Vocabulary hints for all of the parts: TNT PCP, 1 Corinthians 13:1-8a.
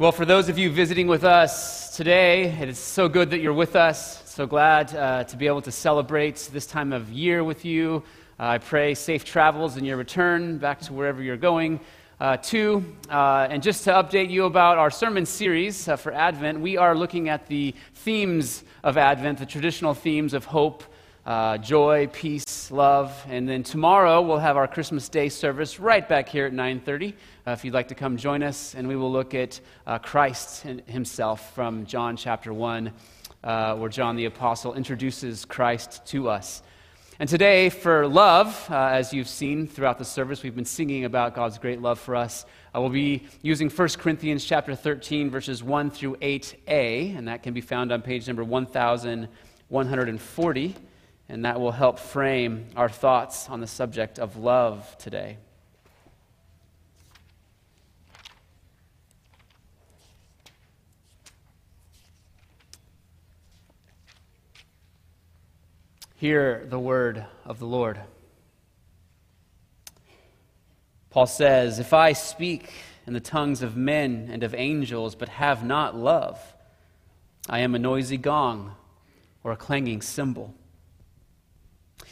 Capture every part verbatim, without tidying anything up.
Well, for those of you visiting with us today, it is so good that you're with us. So glad uh, to be able to celebrate this time of year with you. Uh, I pray safe travels in your return back to wherever you're going uh, to. Uh, and just to update you about our sermon series uh, for Advent, we are looking at the themes of Advent, the traditional themes of hope, uh, joy, peace, love. And then tomorrow we'll have our Christmas Day service right back here at nine thirty. Uh, if you'd like to come join us, and we will look at uh, Christ himself from John chapter one, uh, where John the Apostle introduces Christ to us. And today, for love, uh, as you've seen throughout the service, we've been singing about God's great love for us. Uh, we'll be using First Corinthians chapter thirteen, verses one through eight a, and that can be found on page number eleven forty, and that will help frame our thoughts on the subject of love today. Hear the word of the Lord. Paul says, "If I speak in the tongues of men and of angels, but have not love, I am a noisy gong or a clanging cymbal.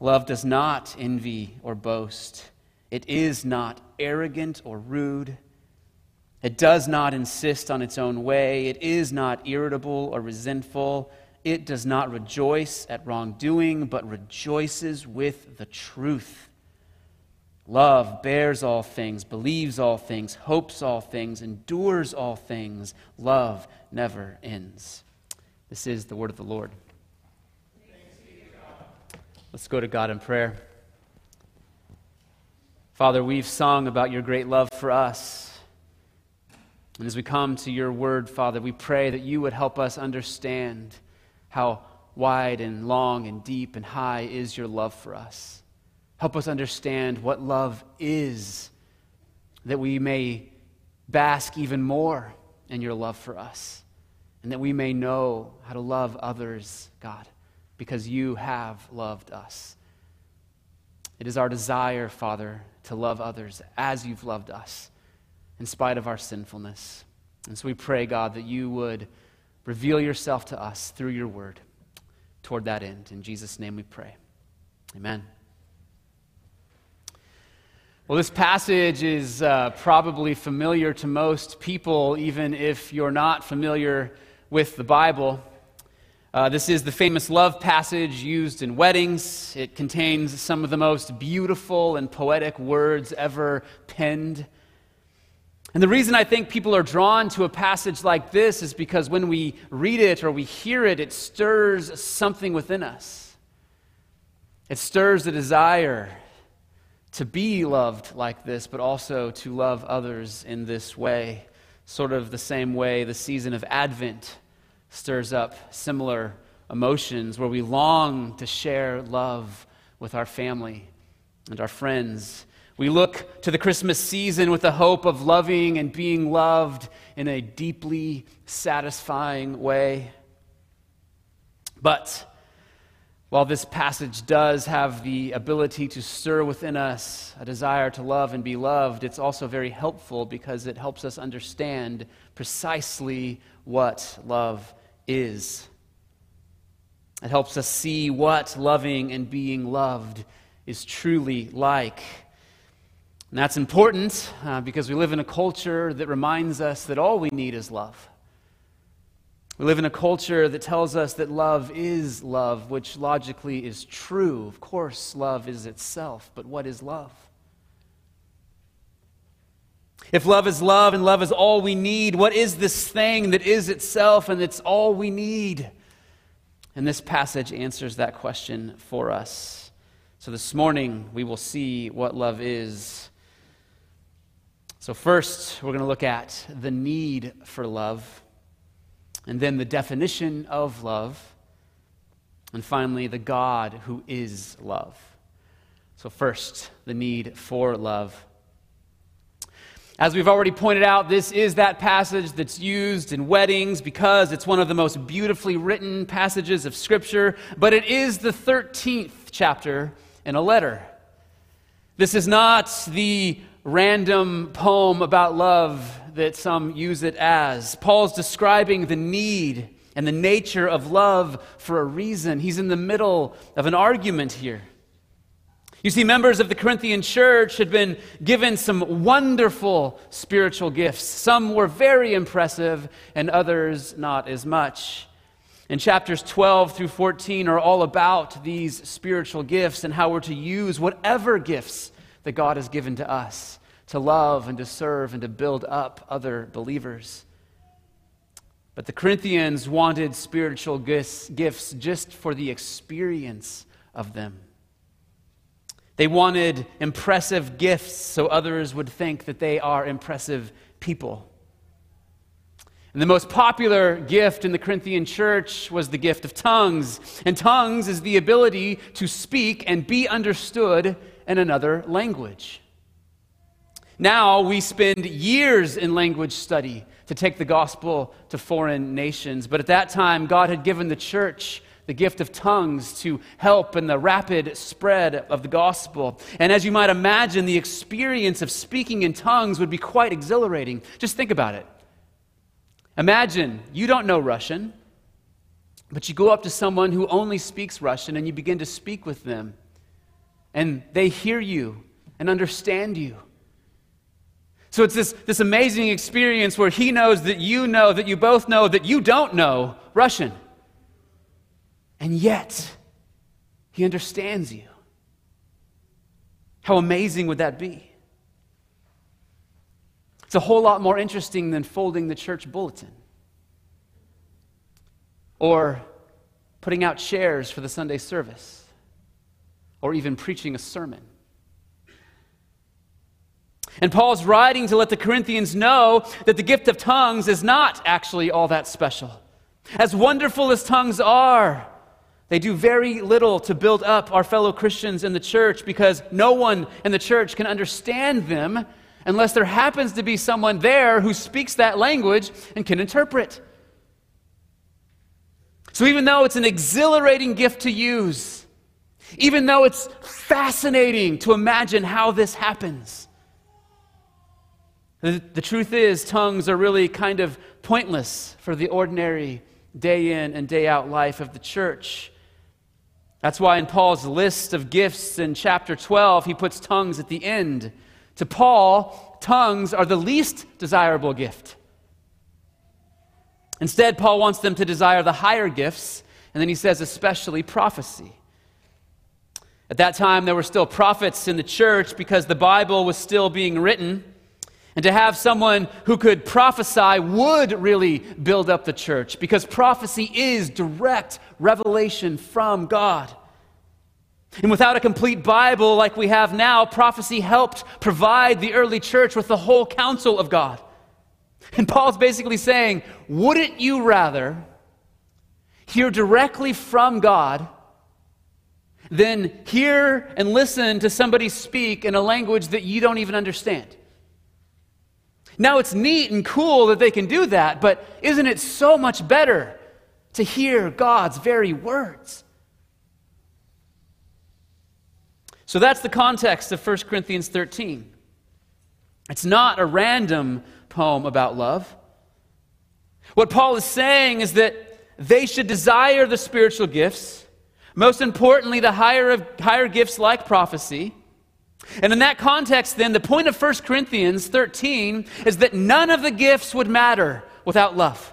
Love does not envy or boast. It is not arrogant or rude. It does not insist on its own way. It is not irritable or resentful. It does not rejoice at wrongdoing, but rejoices with the truth. Love bears all things, believes all things, hopes all things, endures all things. Love never ends." This is the word of the Lord. Thanks be to God. Let's go to God in prayer. Father, we've sung about your great love for us. And as we come to your word, Father, we pray that you would help us understand how wide and long and deep and high is your love for us. Help us understand what love is, that we may bask even more in your love for us, and that we may know how to love others, God, because you have loved us. It is our desire, Father, to love others as you've loved us, in spite of our sinfulness. And so we pray, God, that you would reveal yourself to us through your word toward that end. In Jesus' name we pray. Amen. Well, this passage is uh, probably familiar to most people, even if you're not familiar with the Bible. Uh, this is the famous love passage used in weddings. It contains some of the most beautiful and poetic words ever penned. And the reason I think people are drawn to a passage like this is because when we read it or we hear it, it stirs something within us. It stirs a desire to be loved like this, but also to love others in this way, sort of the same way the season of Advent stirs up similar emotions, where we long to share love with our family and our friends. We look to the Christmas season with the hope of loving and being loved in a deeply satisfying way. But while this passage does have the ability to stir within us a desire to love and be loved, it's also very helpful because it helps us understand precisely what love is. It helps us see what loving and being loved is truly like. And that's important uh, because we live in a culture that reminds us that all we need is love. We live in a culture that tells us that love is love, which logically is true. Of course, love is itself, but what is love? If love is love and love is all we need, what is this thing that is itself and it's all we need? And this passage answers that question for us. So this morning, we will see what love is. So first, we're going to look at the need for love. and then the definition of love, and finally, the God who is love. So first, the need for love. As we've already pointed out, this is that passage that's used in weddings because it's one of the most beautifully written passages of Scripture, but it is the thirteenth chapter in a letter. This is not the random poem about love that some use it as. Paul's describing the need and the nature of love for a reason. He's in the middle of an argument here. You see, members of the Corinthian church had been given some wonderful spiritual gifts. Some were very impressive, and others not as much. And chapters twelve through fourteen are all about these spiritual gifts and how we're to use whatever gifts that God has given to us to love and to serve and to build up other believers. But the Corinthians wanted spiritual gifts, gifts just for the experience of them. They wanted impressive gifts so others would think that they are impressive people. And the most popular gift in the Corinthian church was the gift of tongues. And tongues is the ability to speak and be understood in another language. Now we spend years in language study to take the gospel to foreign nations. But at that time, God had given the church the gift of tongues to help in the rapid spread of the gospel. And as you might imagine, the experience of speaking in tongues would be quite exhilarating. Just think about it. Imagine you don't know Russian, but you go up to someone who only speaks Russian and you begin to speak with them. And they hear you and understand you. So it's this, this amazing experience where he knows that you know, that you both know, that you don't know Russian. And yet, he understands you. How amazing would that be? It's a whole lot more interesting than folding the church bulletin or putting out chairs for the Sunday service or even preaching a sermon. And Paul's writing to let the Corinthians know that the gift of tongues is not actually all that special. As wonderful as tongues are, they do very little to build up our fellow Christians in the church because no one in the church can understand them unless there happens to be someone there who speaks that language and can interpret. So even though it's an exhilarating gift to use, even though it's fascinating to imagine how this happens, the, the truth is tongues are really kind of pointless for the ordinary day in and day out life of the church. That's why in Paul's list of gifts in chapter twelve, he puts tongues at the end. To Paul, tongues are the least desirable gift. Instead, Paul wants them to desire the higher gifts, and then he says especially prophecy. At that time, there were still prophets in the church because the Bible was still being written, and to have someone who could prophesy would really build up the church because prophecy is direct revelation from God. And without a complete Bible like we have now, prophecy helped provide the early church with the whole counsel of God. And Paul's basically saying, wouldn't you rather hear directly from God than hear and listen to somebody speak in a language that you don't even understand? Now it's neat and cool that they can do that, but isn't it so much better to hear God's very words? So that's the context of First Corinthians thirteen. It's not a random poem about love. What Paul is saying is that they should desire the spiritual gifts, most importantly, the higher of, higher gifts like prophecy. And in that context, then, the point of First Corinthians thirteen is that none of the gifts would matter without love.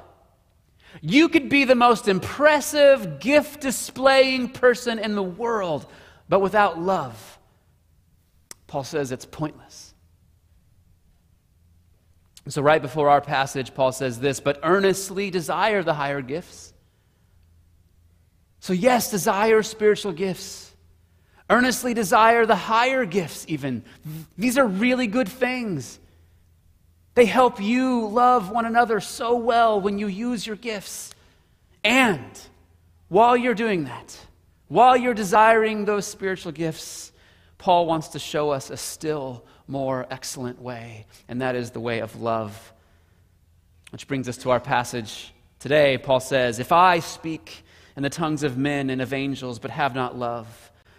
You could be the most impressive gift-displaying person in the world, but without love, Paul says it's pointless. And so right before our passage, Paul says this, but earnestly desire the higher gifts. So yes, desire spiritual gifts. Earnestly desire the higher gifts even. These are really good things. They help you love one another so well when you use your gifts. And while you're doing that, while you're desiring those spiritual gifts, Paul wants to show us a still more excellent way, and that is the way of love. Which brings us to our passage today. Paul says, "If I speak in the tongues of men and of angels, but have not love,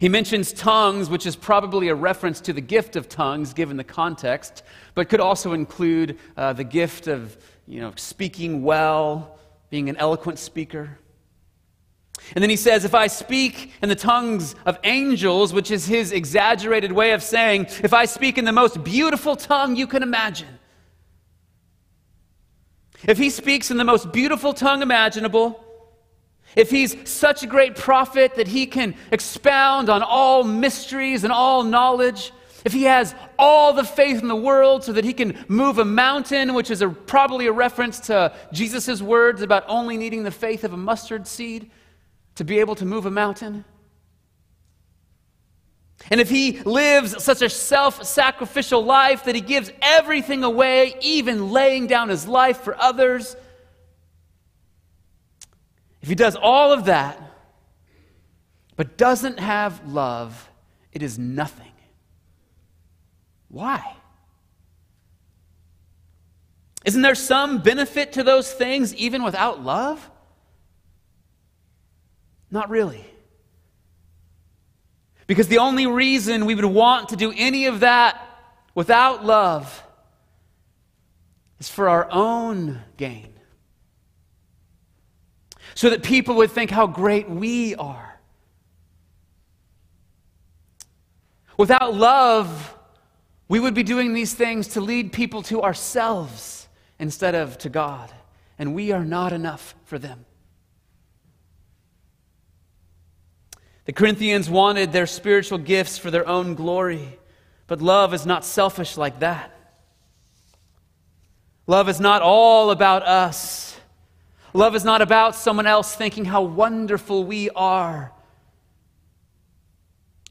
He mentions tongues, which is probably a reference to the gift of tongues, given the context, but could also include uh, the gift of, you know, speaking well, being an eloquent speaker. And then he says, if I speak in the tongues of angels, which is his exaggerated way of saying, if I speak in the most beautiful tongue you can imagine, if he speaks in the most beautiful tongue imaginable, if he's such a great prophet that he can expound on all mysteries and all knowledge, if he has all the faith in the world so that he can move a mountain, which is a, probably a reference to Jesus' words about only needing the faith of a mustard seed to be able to move a mountain, and if he lives such a self-sacrificial life that he gives everything away, even laying down his life for others, if he does all of that, but doesn't have love, it is nothing. Why? Isn't there some benefit to those things even without love? Not really. Because the only reason we would want to do any of that without love is for our own gain. So that people would think how great we are. Without love, we would be doing these things to lead people to ourselves instead of to God, and we are not enough for them. The Corinthians wanted their spiritual gifts for their own glory, but love is not selfish like that. Love is not all about us. Love is not about someone else thinking how wonderful we are.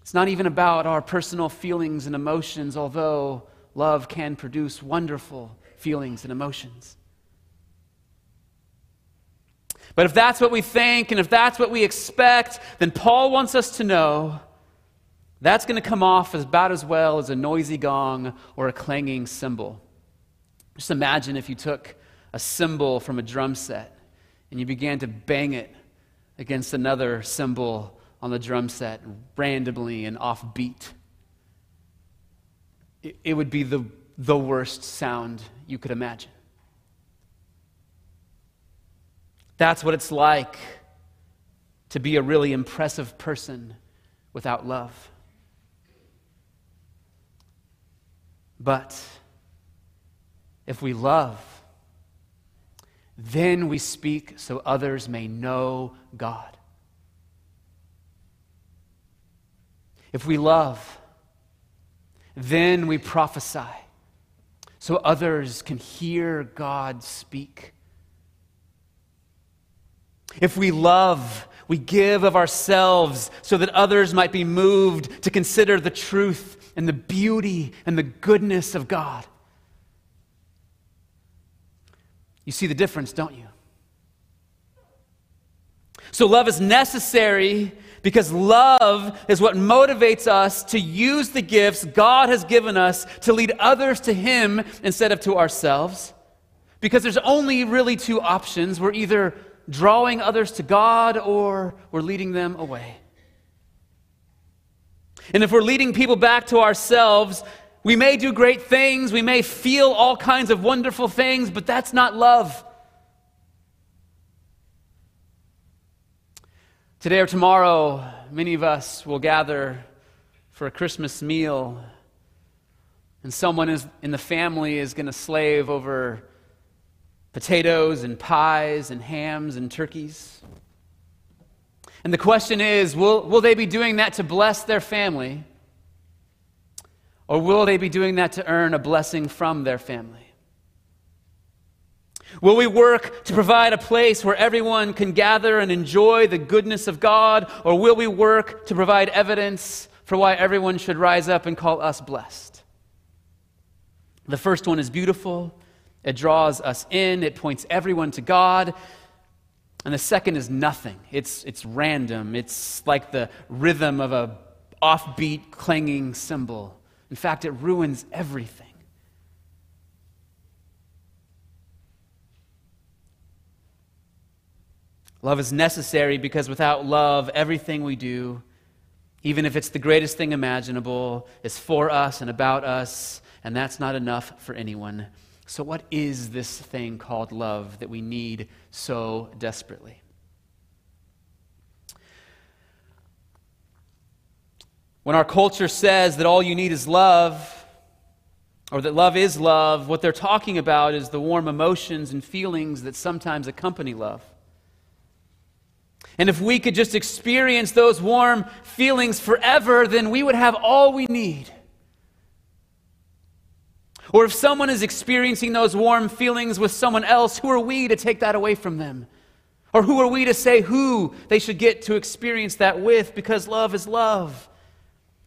It's not even about our personal feelings and emotions, although love can produce wonderful feelings and emotions. But if that's what we think and if that's what we expect, then Paul wants us to know that's going to come off as about as well as a noisy gong or a clanging cymbal. Just imagine if you took a cymbal from a drum set and you began to bang it against another cymbal on the drum set randomly and off beat. It would be the, the worst sound you could imagine. That's what it's like to be a really impressive person without love. But if we love, then we speak so others may know God. If we love, then we prophesy so others can hear God speak. If we love, we give of ourselves so that others might be moved to consider the truth and the beauty and the goodness of God. You see the difference, don't you? So love is necessary because love is what motivates us to use the gifts God has given us to lead others to Him instead of to ourselves. Because there's only really two options. We're either drawing others to God or we're leading them away. And if we're leading people back to ourselves, we may do great things, we may feel all kinds of wonderful things, but that's not love. Today or tomorrow, many of us will gather for a Christmas meal, and someone is, in the family is going to slave over potatoes and pies and hams and turkeys. And the question is, will, will they be doing that to bless their family? Or will they be doing that to earn a blessing from their family? Will we work to provide a place where everyone can gather and enjoy the goodness of God? Or will we work to provide evidence for why everyone should rise up and call us blessed? The first one is beautiful. It draws us in. It points everyone to God. And the second is nothing. It's, it's random. It's like the rhythm of an offbeat, clanging cymbal. In fact, it ruins everything. Love is necessary because without love, everything we do, even if it's the greatest thing imaginable, is for us and about us, and that's not enough for anyone. So what is this thing called love that we need so desperately? When our culture says that all you need is love, or that love is love, what they're talking about is the warm emotions and feelings that sometimes accompany love. And if we could just experience those warm feelings forever, then we would have all we need. Or if someone is experiencing those warm feelings with someone else, who are we to take that away from them? Or who are we to say who they should get to experience that with? Because love is love.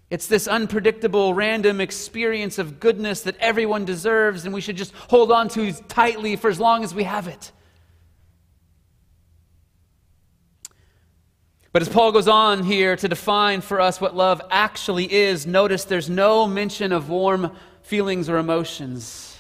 It's this unpredictable, random experience of goodness that everyone deserves, and we should just hold on to tightly for as long as we have it. But as Paul goes on here to define for us what love actually is, notice there's no mention of warm feelings or emotions,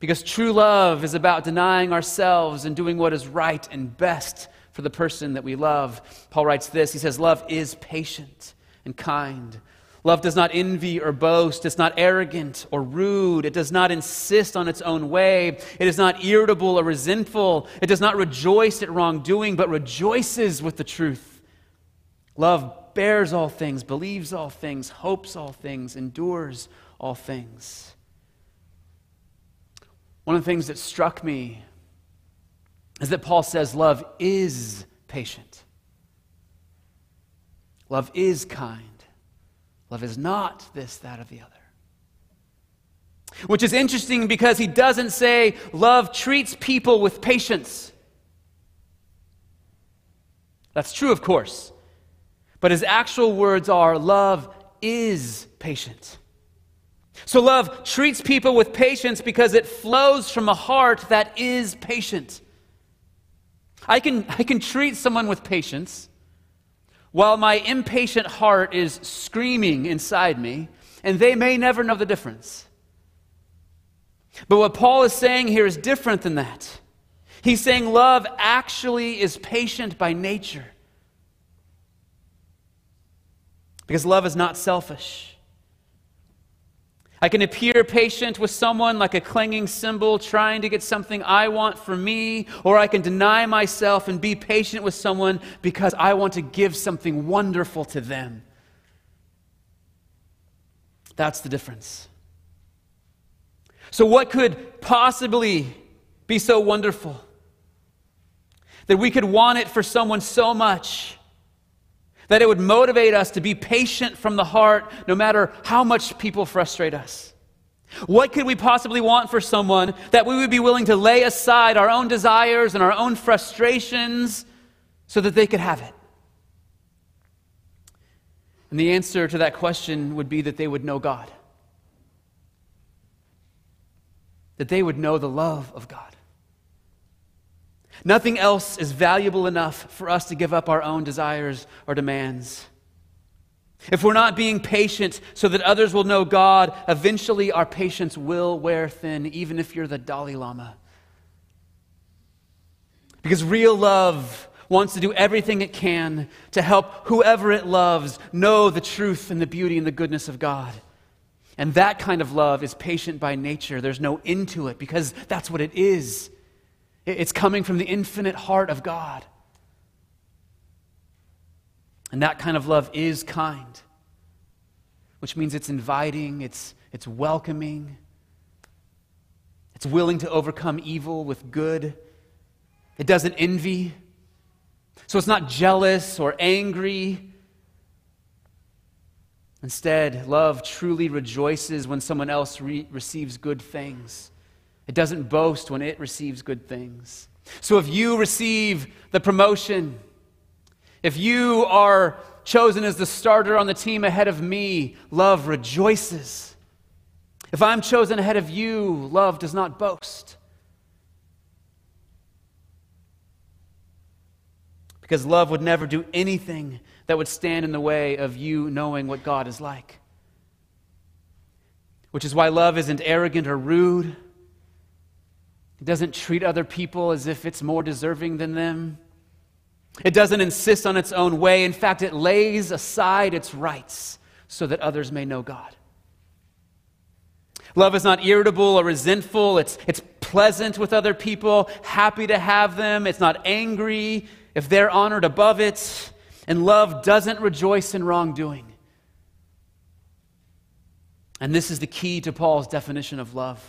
because true love is about denying ourselves and doing what is right and best for the person that we love. Paul writes this, he says, love is patient and kind. Love does not envy or boast. It's not arrogant or rude. It does not insist on its own way. It is not irritable or resentful. It does not rejoice at wrongdoing, but rejoices with the truth. Love bears all things, believes all things, hopes all things, endures all things. One of the things that struck me is that Paul says love is patient. Love is kind. Love is not this, that, or the other. Which is interesting because he doesn't say love treats people with patience. That's true, of course. But his actual words are love is patient. So love treats people with patience because it flows from a heart that is patient. I can, I can treat someone with patience while my impatient heart is screaming inside me, and they may never know the difference. But what Paul is saying here is different than that. He's saying love actually is patient by nature, because love is not selfish. I can appear patient with someone like a clanging cymbal trying to get something I want for me, or I can deny myself and be patient with someone because I want to give something wonderful to them. That's the difference. So what could possibly be so wonderful that we could want it for someone so much that it would motivate us to be patient from the heart, no matter how much people frustrate us? What could we possibly want for someone that we would be willing to lay aside our own desires and our own frustrations so that they could have it? And the answer to that question would be that they would know God, that they would know the love of God. Nothing else is valuable enough for us to give up our own desires or demands. If we're not being patient so that others will know God, eventually our patience will wear thin, even if you're the Dalai Lama. Because real love wants to do everything it can to help whoever it loves know the truth and the beauty and the goodness of God. And that kind of love is patient by nature. There's no end to it, because that's what it is. It's coming from the infinite heart of God. And that kind of love is kind, which means it's inviting, it's, it's welcoming, It's willing to overcome evil with good. It doesn't envy. So it's not jealous or angry. Instead, love truly rejoices when someone else re- receives good things. It doesn't boast when it receives good things. So if you receive the promotion, if you are chosen as the starter on the team ahead of me, love rejoices. If I'm chosen ahead of you, love does not boast. Because love would never do anything that would stand in the way of you knowing what God is like. Which is why love isn't arrogant or rude. It doesn't treat other people as if it's more deserving than them. It doesn't insist on its own way. In fact, it lays aside its rights so that others may know God. Love is not irritable or resentful. It's, it's pleasant with other people, happy to have them. It's not angry if they're honored above it. And love doesn't rejoice in wrongdoing. And this is the key to Paul's definition of love.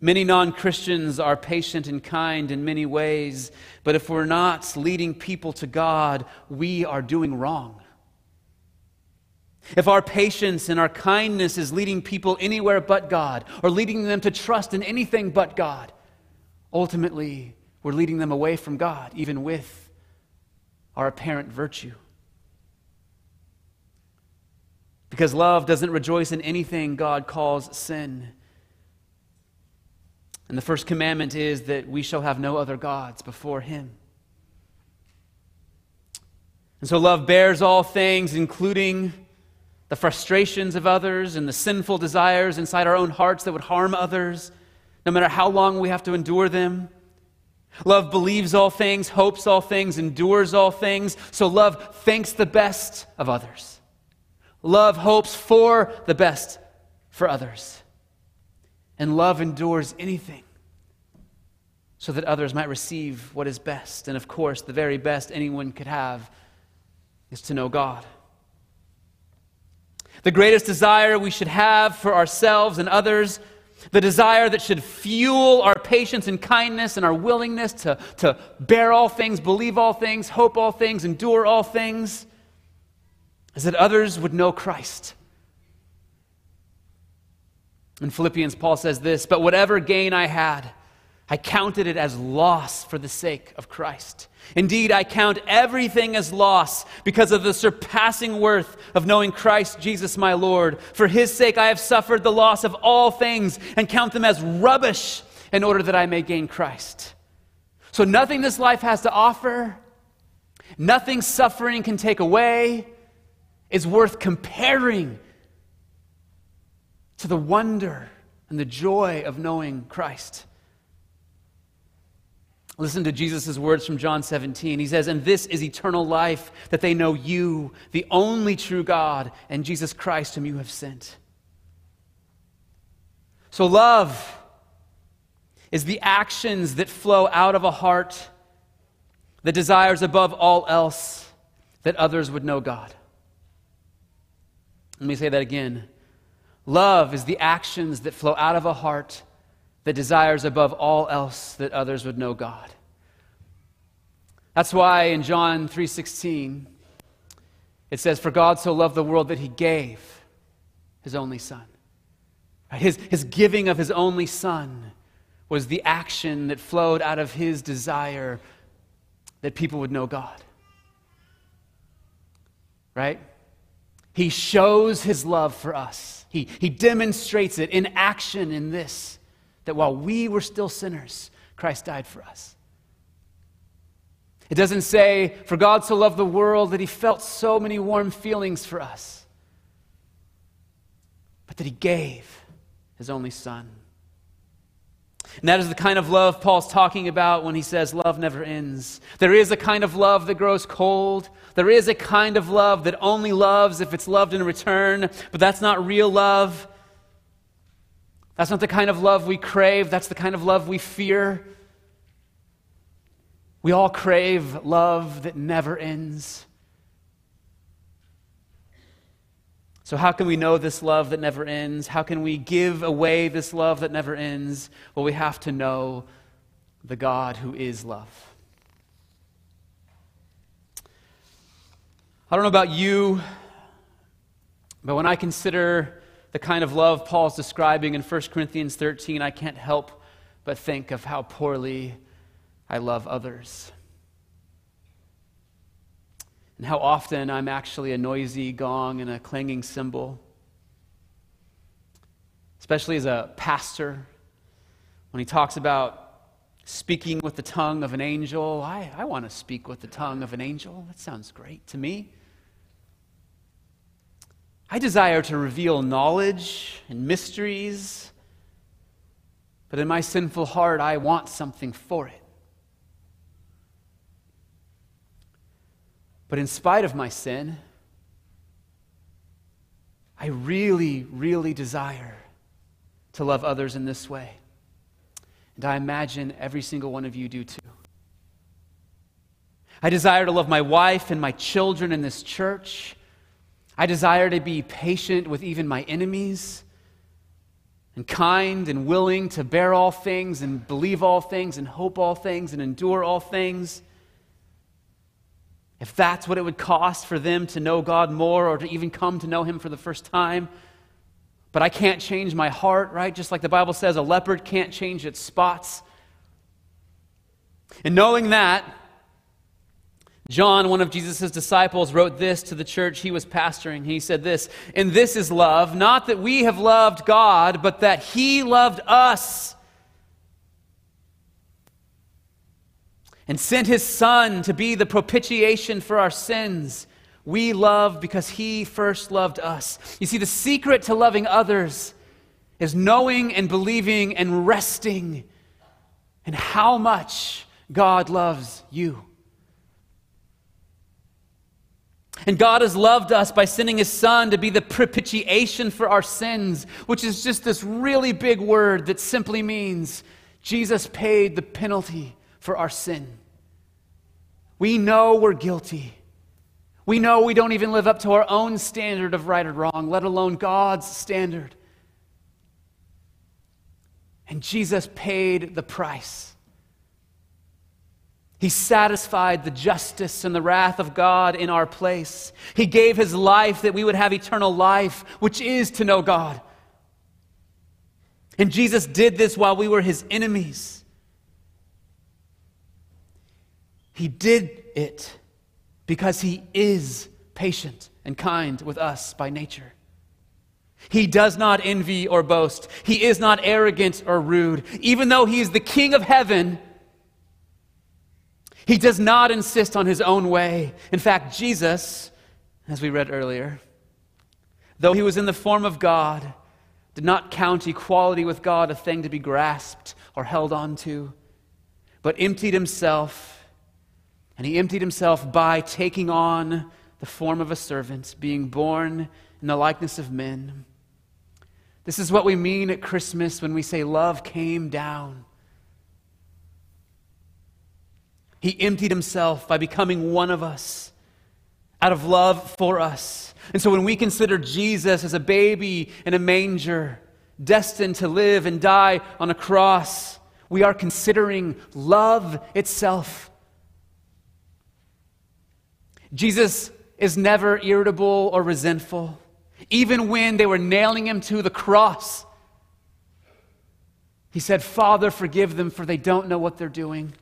Many non-Christians are patient and kind in many ways, but if we're not leading people to God, we are doing wrong. If our patience and our kindness is leading people anywhere but God, or leading them to trust in anything but God, ultimately, we're leading them away from God, even with our apparent virtue. Because love doesn't rejoice in anything God calls sin. And the first commandment is that we shall have no other gods before him. And so love bears all things, including the frustrations of others and the sinful desires inside our own hearts that would harm others, no matter how long we have to endure them. Love believes all things, hopes all things, endures all things. So love thinks the best of others. Love hopes for the best for others. And love endures anything so that others might receive what is best. And of course, the very best anyone could have is to know God. The greatest desire we should have for ourselves and others, the desire that should fuel our patience and kindness and our willingness to, to bear all things, believe all things, hope all things, endure all things, is that others would know Christ. In Philippians, Paul says this, "But whatever gain I had, I counted it as loss for the sake of Christ. Indeed, I count everything as loss because of the surpassing worth of knowing Christ Jesus my Lord. For his sake I have suffered the loss of all things and count them as rubbish in order that I may gain Christ." So nothing this life has to offer, nothing suffering can take away, is worth comparing to the wonder and the joy of knowing Christ. Listen to Jesus' words from John seventeen. He says, "And this is eternal life, that they know you, the only true God, and Jesus Christ whom you have sent." So love is the actions that flow out of a heart that desires above all else that others would know God. Let me say that again. Love is the actions that flow out of a heart that desires above all else that others would know God. That's why in John three sixteen, it says, "For God so loved the world that he gave his only son." His, his giving of his only son was the action that flowed out of his desire that people would know God. Right? He shows his love for us. He, he demonstrates it in action in this, that while we were still sinners, Christ died for us. It doesn't say, "For God so loved the world that he felt so many warm feelings for us," but that he gave his only son. And that is the kind of love Paul's talking about when he says love never ends. There is a kind of love that grows cold. There is a kind of love that only loves if it's loved in return, but that's not real love. That's not the kind of love we crave. That's the kind of love we fear. We all crave love that never ends. So how can we know this love that never ends? How can we give away this love that never ends? Well, we have to know the God who is love. I don't know about you, but when I consider the kind of love Paul's describing in First Corinthians thirteen, I can't help but think of how poorly I love others. And how often I'm actually a noisy gong and a clanging cymbal. Especially as a pastor, when he talks about speaking with the tongue of an angel, I, I want to speak with the tongue of an angel. That sounds great to me. I desire to reveal knowledge and mysteries, but in my sinful heart, I want something for it. But in spite of my sin, I really, really desire to love others in this way. And I imagine every single one of you do too. I desire to love my wife and my children in this church. I desire to be patient with even my enemies, and kind and willing to bear all things and believe all things and hope all things and endure all things. If that's what it would cost for them to know God more or to even come to know Him for the first time, but I can't change my heart, right? Just like the Bible says, a leopard can't change its spots. And knowing that, John, one of Jesus' disciples, wrote this to the church he was pastoring. He said this, "And this is love, not that we have loved God, but that He loved us and sent His Son to be the propitiation for our sins. We love because He first loved us." You see, the secret to loving others is knowing and believing and resting in how much God loves you. And God has loved us by sending His Son to be the propitiation for our sins, which is just this really big word that simply means Jesus paid the penalty for our sin. We know we're guilty. We know we don't even live up to our own standard of right or wrong, let alone God's standard. And Jesus paid the price. He satisfied the justice and the wrath of God in our place. He gave His life that we would have eternal life, which is to know God. And Jesus did this while we were His enemies. He did it because He is patient and kind with us by nature. He does not envy or boast. He is not arrogant or rude. Even though He is the King of heaven, He does not insist on His own way. In fact, Jesus, as we read earlier, though He was in the form of God, did not count equality with God a thing to be grasped or held on to, but emptied Himself, and He emptied Himself by taking on the form of a servant, being born in the likeness of men. This is what we mean at Christmas when we say love came down. He emptied Himself by becoming one of us out of love for us. And so when we consider Jesus as a baby in a manger, destined to live and die on a cross, we are considering love itself. Jesus is never irritable or resentful, even when they were nailing Him to the cross. He said, "Father, forgive them, for they don't know what they're doing."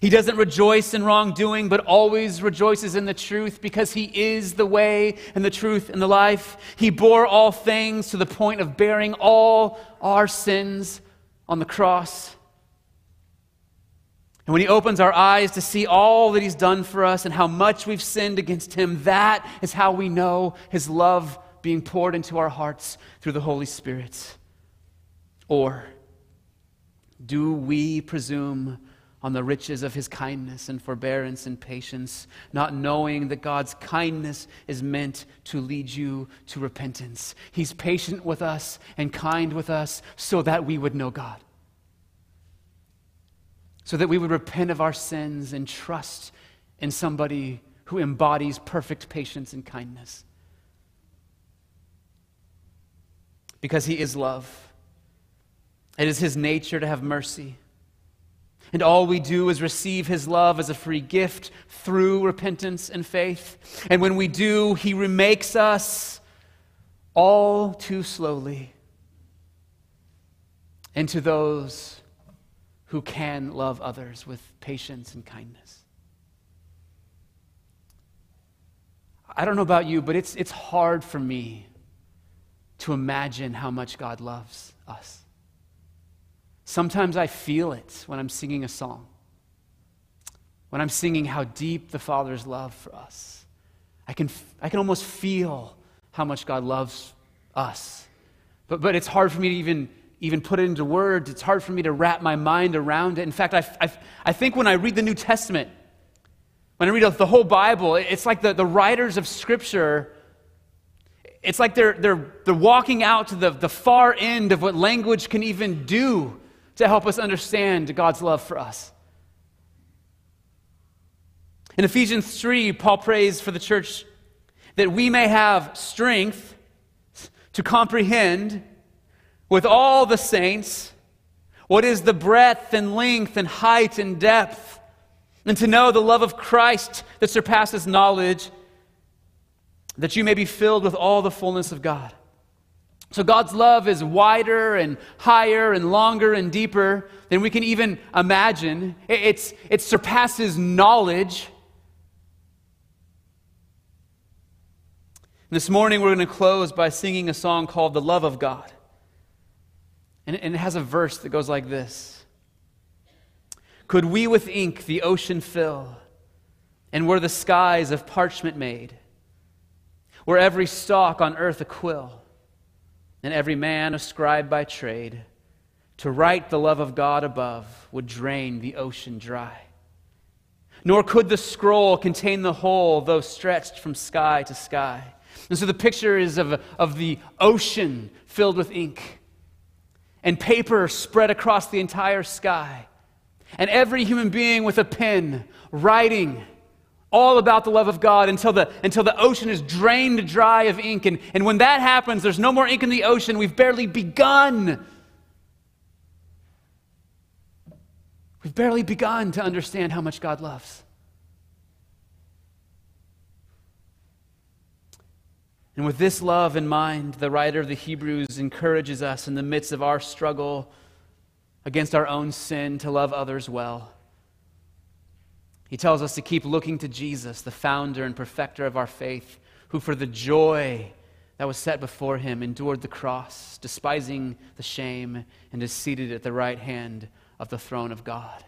He doesn't rejoice in wrongdoing, but always rejoices in the truth, because He is the way and the truth and the life. He bore all things to the point of bearing all our sins on the cross. And when He opens our eyes to see all that He's done for us and how much we've sinned against Him, that is how we know His love being poured into our hearts through the Holy Spirit. Or do we presume on the riches of His kindness and forbearance and patience, not knowing that God's kindness is meant to lead you to repentance? He's patient with us and kind with us so that we would know God, so that we would repent of our sins and trust in somebody who embodies perfect patience and kindness. because he is love. It is his nature to have mercy. And all we do is receive his love as a free gift through repentance and faith. And when we do, he remakes us all too slowly into those who can love others with patience and kindness. I don't know about you, but it's, it's hard for me to imagine how much God loves us. Sometimes I feel it when I'm singing a song, when I'm singing how deep the Father's love for us. I can I can almost feel how much God loves us. But but it's hard for me to even, even put it into words. It's hard for me to wrap my mind around it. In fact, I, I, I think when I read the New Testament, when I read the whole Bible, it's like the, the writers of Scripture, it's like they're, they're, they're walking out to the, the far end of what language can even do to help us understand God's love for us. In Ephesians three, Paul prays for the church that we may have strength to comprehend with all the saints what is the breadth and length and height and depth, and to know the love of Christ that surpasses knowledge, that you may be filled with all the fullness of God. So God's love is wider and higher and longer and deeper than we can even imagine. It's, it surpasses knowledge. And this morning we're going to close by singing a song called The Love of God. And, and it has a verse that goes like this. Could we with ink the ocean fill, and were the skies of parchment made, were every stalk on earth a quill, and every man a scribe by trade, to write the love of God above would drain the ocean dry. Nor could the scroll contain the whole, though stretched from sky to sky. And so the picture is of, of the ocean filled with ink, and paper spread across the entire sky, and every human being with a pen writing all about the love of God until the until the ocean is drained dry of ink. And, and when that happens, there's no more ink in the ocean. We've barely begun. We've barely begun to understand how much God loves. And with this love in mind, the writer of the Hebrews encourages us in the midst of our struggle against our own sin to love others well. He tells us to keep looking to Jesus, the founder and perfecter of our faith, who for the joy that was set before him endured the cross, despising the shame, and is seated at the right hand of the throne of God.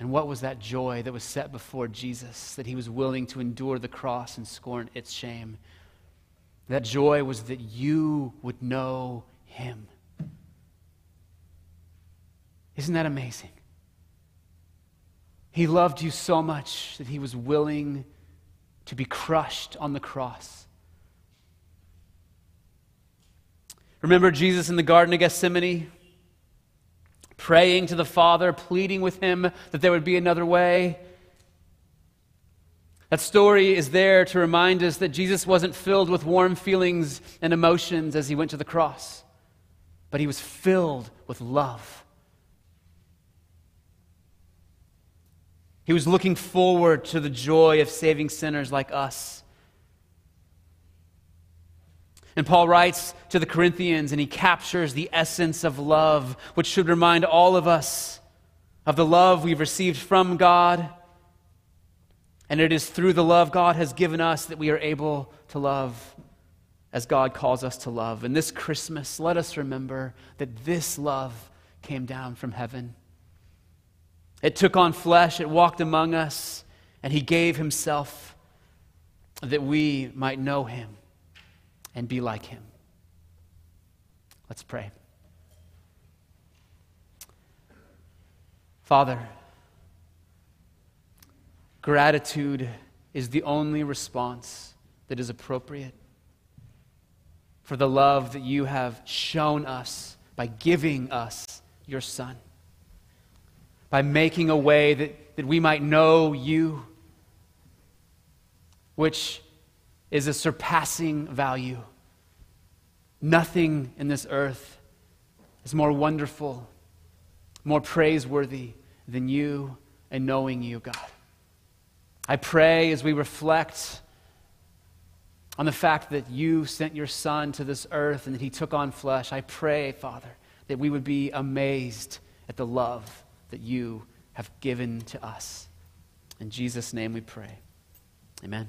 And what was that joy that was set before Jesus, that he was willing to endure the cross and scorn its shame? That joy was that you would know him. Isn't that amazing? He loved you so much that he was willing to be crushed on the cross. Remember Jesus in the Garden of Gethsemane, praying to the Father, pleading with him that there would be another way? That story is there to remind us that Jesus wasn't filled with warm feelings and emotions as he went to the cross, but he was filled with love. He was looking forward to the joy of saving sinners like us. And Paul writes to the Corinthians, and he captures the essence of love, which should remind all of us of the love we've received from God. And it is through the love God has given us that we are able to love as God calls us to love. And this Christmas, let us remember that this love came down from heaven. It took on flesh, it walked among us, and he gave himself that we might know him and be like him. Let's pray. Father, gratitude is the only response that is appropriate for the love that you have shown us by giving us your Son, by making a way that, that we might know you, which is a surpassing value. Nothing in this earth is more wonderful, more praiseworthy than you and knowing you, God. I pray as we reflect on the fact that you sent your Son to this earth and that he took on flesh, I pray, Father, that we would be amazed at the love that you have given to us. In Jesus' name we pray. Amen.